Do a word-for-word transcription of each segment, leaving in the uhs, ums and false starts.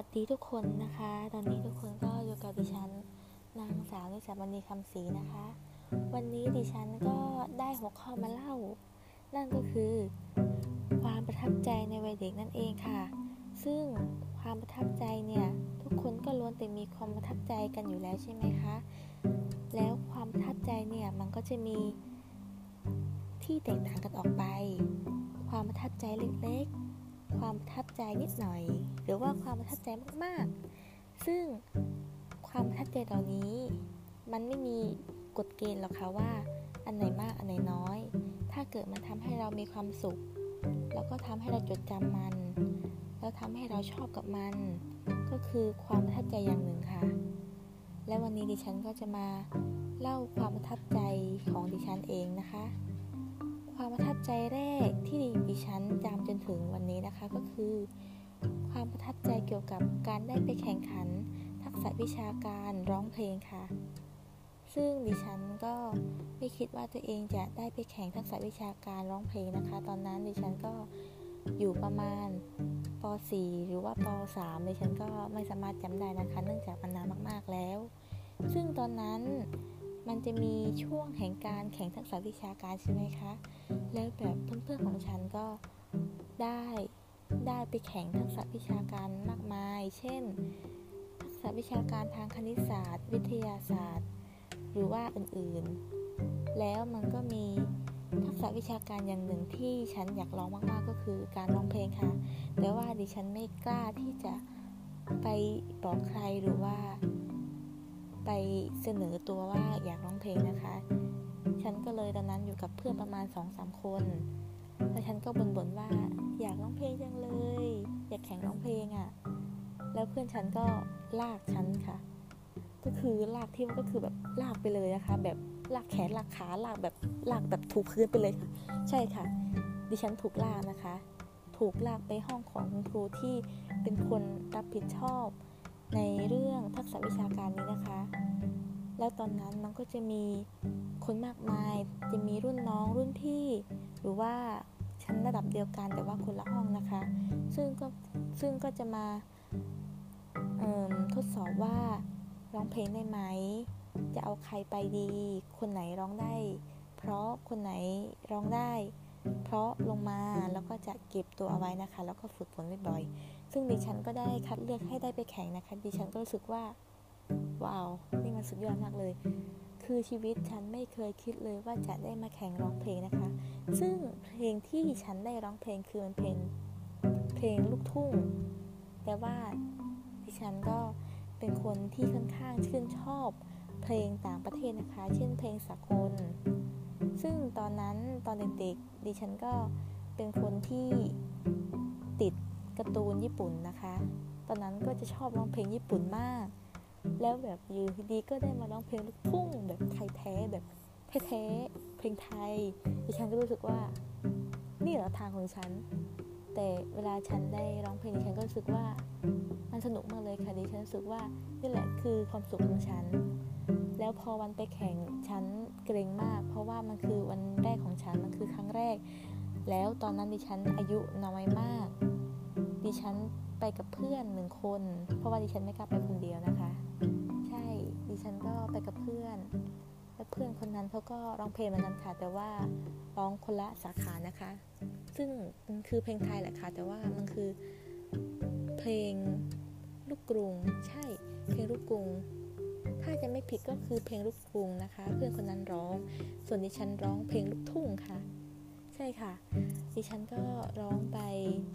วัสดีทุกคนนะคะตอนนี้ทุกคนก็อยู่กับดิฉันนางสาวนิสามณีคำศรีนะคะวันนี้ดิฉันก็ได้หัวข้อมาเล่านั่นก็คือความประทับใจในวัยเด็กนั่นเองค่ะซึ่งความประทับใจเนี่ยทุกคนก็ล้วนแต่มีความประทับใจกันอยู่แล้วใช่ไหมคะแล้วความประทับใจเนี่ยมันก็จะมีที่แตกต่างกันออกไปความประทับใจเล็กๆความประทับใจนิดหน่อยหรือว่าความประทับใจมากๆซึ่งความประทับใจเหล่านี้มันไม่มีกฎเกณฑ์หรอกค่ะว่าอันไหนมากอันไหนน้อยถ้าเกิดมันทำให้เรามีความสุขแล้วก็ทำให้เราจดจำมันแล้วทำให้เราชอบกับมันก็คือความประทับใจอย่างหนึ่งค่ะและวันนี้ดิฉันก็จะมาเล่าความประทับใจของดิฉันเองนะคะความประทับใจแรกที่ดิฉันจำจนถึงวันนี้นะคะก็คือความประทับใจเกี่ยวกับการได้ไปแข่งขันทักษะวิชาการร้องเพลงค่ะซึ่งดิฉันก็ไม่คิดว่าตัวเองจะได้ไปแข่งทักษะวิชาการร้องเพลงนะคะตอนนั้นดิฉันก็อยู่ประมาณป สี่ หรือว่าป สามดิฉันก็ไม่สามารถจำได้นะคะเนื่องจากมันนานมากๆแล้วซึ่งตอนนั้นมันจะมีช่วงแห่งการแข่งทักษะวิชาการใช่ไหมคะแล้วแบบเพื่อนๆของฉันก็ได้ได้ไปแข่งทักษะวิชาการมากมายเช่นทักษะวิชาการทางคณิตศาสตร์วิทยาศาสตร์หรือว่าอื่นๆแล้วมันก็มีทักษะวิชาการอย่างหนึ่งที่ฉันอยากร้องมากๆก็คือการร้องเพลงค่ะแต่ว่าดิฉันไม่กล้าที่จะไปบอกใครหรือว่าไปเสนอตัวว่าอยากร้องเพลงนะคะฉันก็เลยตอนนั้นอยู่กับเพื่อนประมาณ สองสาม คนแล้วฉันก็บ่นๆว่าอยากร้องเพลงจังเลยอยากแข่งร้องเพลงอ่ะแล้วเพื่อนฉันก็ลากฉันค่ะก็คือลากที่มันก็คือแบบลากไปเลยนะคะแบบลากแขนลากขาลากแบบลากแบบถูกพื้นไปเลยค่ะใช่ค่ะดิฉันถูกลากนะคะถูกลากไปห้องของคุณครูที่เป็นคนรับผิดชอบในเรื่องทักษะวิชาการนี้นะคะแล้วตอนนั้นมันก็จะมีคนมากมายจะมีรุ่นน้องรุ่นพี่หรือว่าชั้นระดับเดียวกันแต่ว่าคนละห้องนะคะซึ่งก็ซึ่งก็จะมาเอ่อทดสอบว่าร้องเพลงได้ไหมจะเอาใครไปดีคนไหนร้องได้เพราะคนไหนร้องได้เพราะลงมาแล้วก็จะเก็บตัวเอาไว้นะคะแล้วก็ฝึกฝนบ่อยๆซึ่งดิฉันก็ได้คัดเลือกให้ได้ไปแข่งนะคะดิฉันก็รู้สึกว่าว้าวนี่มันสุดยอดมากเลยคือชีวิตฉันไม่เคยคิดเลยว่าจะได้มาแข่งร้องเพลงนะคะซึ่งเพลงที่ฉันได้ร้องเพลงคือมันเพลงเพลงลูกทุ่งแต่ว่าดิฉันก็เป็นคนที่ค่อนข้างชื่นชอบเพลงต่างประเทศนะคะเช่นเพลงสากลซึ่งตอนนั้นตอนเด็กๆดิฉันก็เป็นคนที่ติดการ์ตูนญี่ปุ่นนะคะตอนนั้นก็จะชอบร้องเพลงญี่ปุ่นมากแล้วแบบอยู่ดีๆก็ได้มาร้องเพลงลูกทุ่งแบบไทยแท้แบบแท้ๆเพลงไทยดิฉันก็รู้สึกว่านี่แหละทางของฉันแต่เวลาฉันได้ร้องเพลงดิฉันก็รู้สึกว่ามันสนุกมากเลยค่ะดิฉันรู้สึกว่านี่แหละคือความสุขของฉันแล้วพอวันไปแข่งฉันเกรงมากเพราะว่ามันคือวันแรกของฉันมันคือครั้งแรกแล้วตอนนั้นดิฉันอายุน้อยมากดิฉันไปกับเพื่อนหนึ่งคนเพราะว่าดิฉันไม่กล้าไปคนเดียวนะคะใช่ดิฉันก็ไปกับเพื่อนและเพื่อนคนนั้นเขาก็ร้องเพลงเหมือนกันค่ะแต่ว่าร้องคนละสาขานะคะซึ่งมันคือเพลงไทยแหละค่ะแต่ว่ามันคือเพลงลูกกรุงใช่เพลงลูกกรุงถ้าจะไม่ผิดก็คือเพลงลูกกรุงนะคะเพื่อนคนนั้นร้องส่วนดิฉันร้องเพลงลูกทุ่งค่ะใช่ค่ะดิฉันก็ร้องไป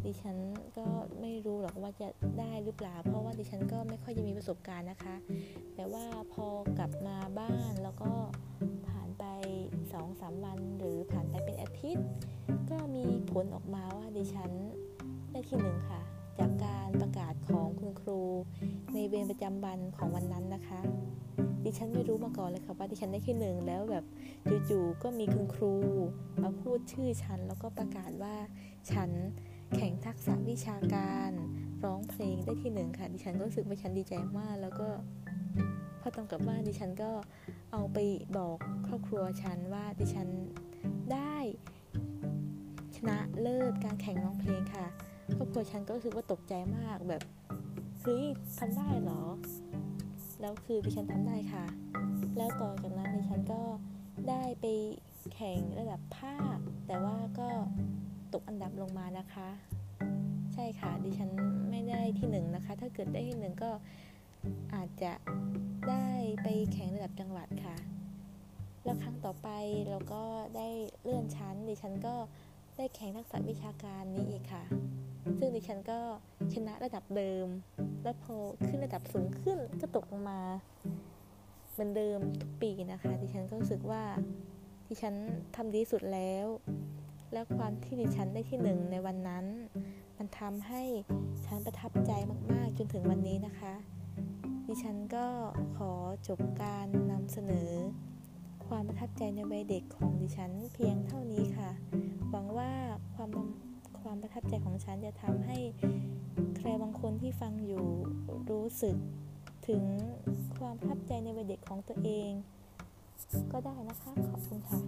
ดิฉันก็ไม่รู้หรอกว่าจะได้หรือเปล่าเพราะว่าดิฉันก็ไม่ค่อยจะมีประสบการณ์นะคะแต่ว่าพอกลับมาบ้านแล้วก็ผ่านไป สองสาม วันหรือผ่านไปเป็นอาทิตย์ก็มีผลออกมาว่าดิฉันได้ที่หนึ่งค่ะจากการประกาศของคุณครูในเวรประจำวันของวันนั้นนะคะดิฉันไม่รู้มาก่อนเลยค่ะว่าดิฉันได้ที่หนึ่งแล้วแบบจู่ๆก็มีคุณครูมาพูดชื่อฉันแล้วก็ประกาศว่าฉันแข่งทักษะวิชาการร้องเพลงได้ที่หนึ่งค่ะดิฉันก็รู้สึกว่าฉันดีใจมากแล้วก็พอตอนกลับบ้านดิฉันก็เอาไปบอกครอบครัวฉันว่าดิฉันได้ชนะเลิศการแข่งร้องเพลงค่ะครอบครัวฉันก็รู้สึกว่าตกใจมากแบบ เฮ้ยทำได้เหรอแล้วคือดิฉันทำได้ค่ะแล้วต่อจากนั้นดิฉันก็ได้ไปแข่งระดับภาคแต่ว่าก็ตกอันดับลงมานะคะใช่ค่ะดิฉันไม่ได้ที่หนึ่งนะคะถ้าเกิดได้ที่หนึ่งก็อาจจะได้ไปแข่งระดับจังหวัดค่ะแล้วครั้งต่อไปเราก็ได้เลื่อนชั้นดิฉันก็ได้แข่งทักษะวิชาการนี้อีกค่ะซึ่งดิฉันก็ชนะระดับเดิมแล้วพอขึ้นระดับสูงขึ้นก็ตกลงมาเหมือนเดิมทุกปีนะคะดิฉันก็รู้สึกว่าดิฉันทำดีสุดแล้วแล้วความที่ดิฉันได้ที่หนึ่งในวันนั้นมันทำให้ฉันประทับใจมากๆจนถึงวันนี้นะคะดิฉันก็ขอจบการนำเสนอความประทับใจในวัยเด็กของดิฉันเพียงเท่านี้ค่ะหวังว่าความความประทับใจของฉันจะทำให้ใครบางคนที่ฟังอยู่รู้สึกถึงความประทับใจในวัยเด็กของตัวเองก็ได้นะคะขอบคุณค่ะ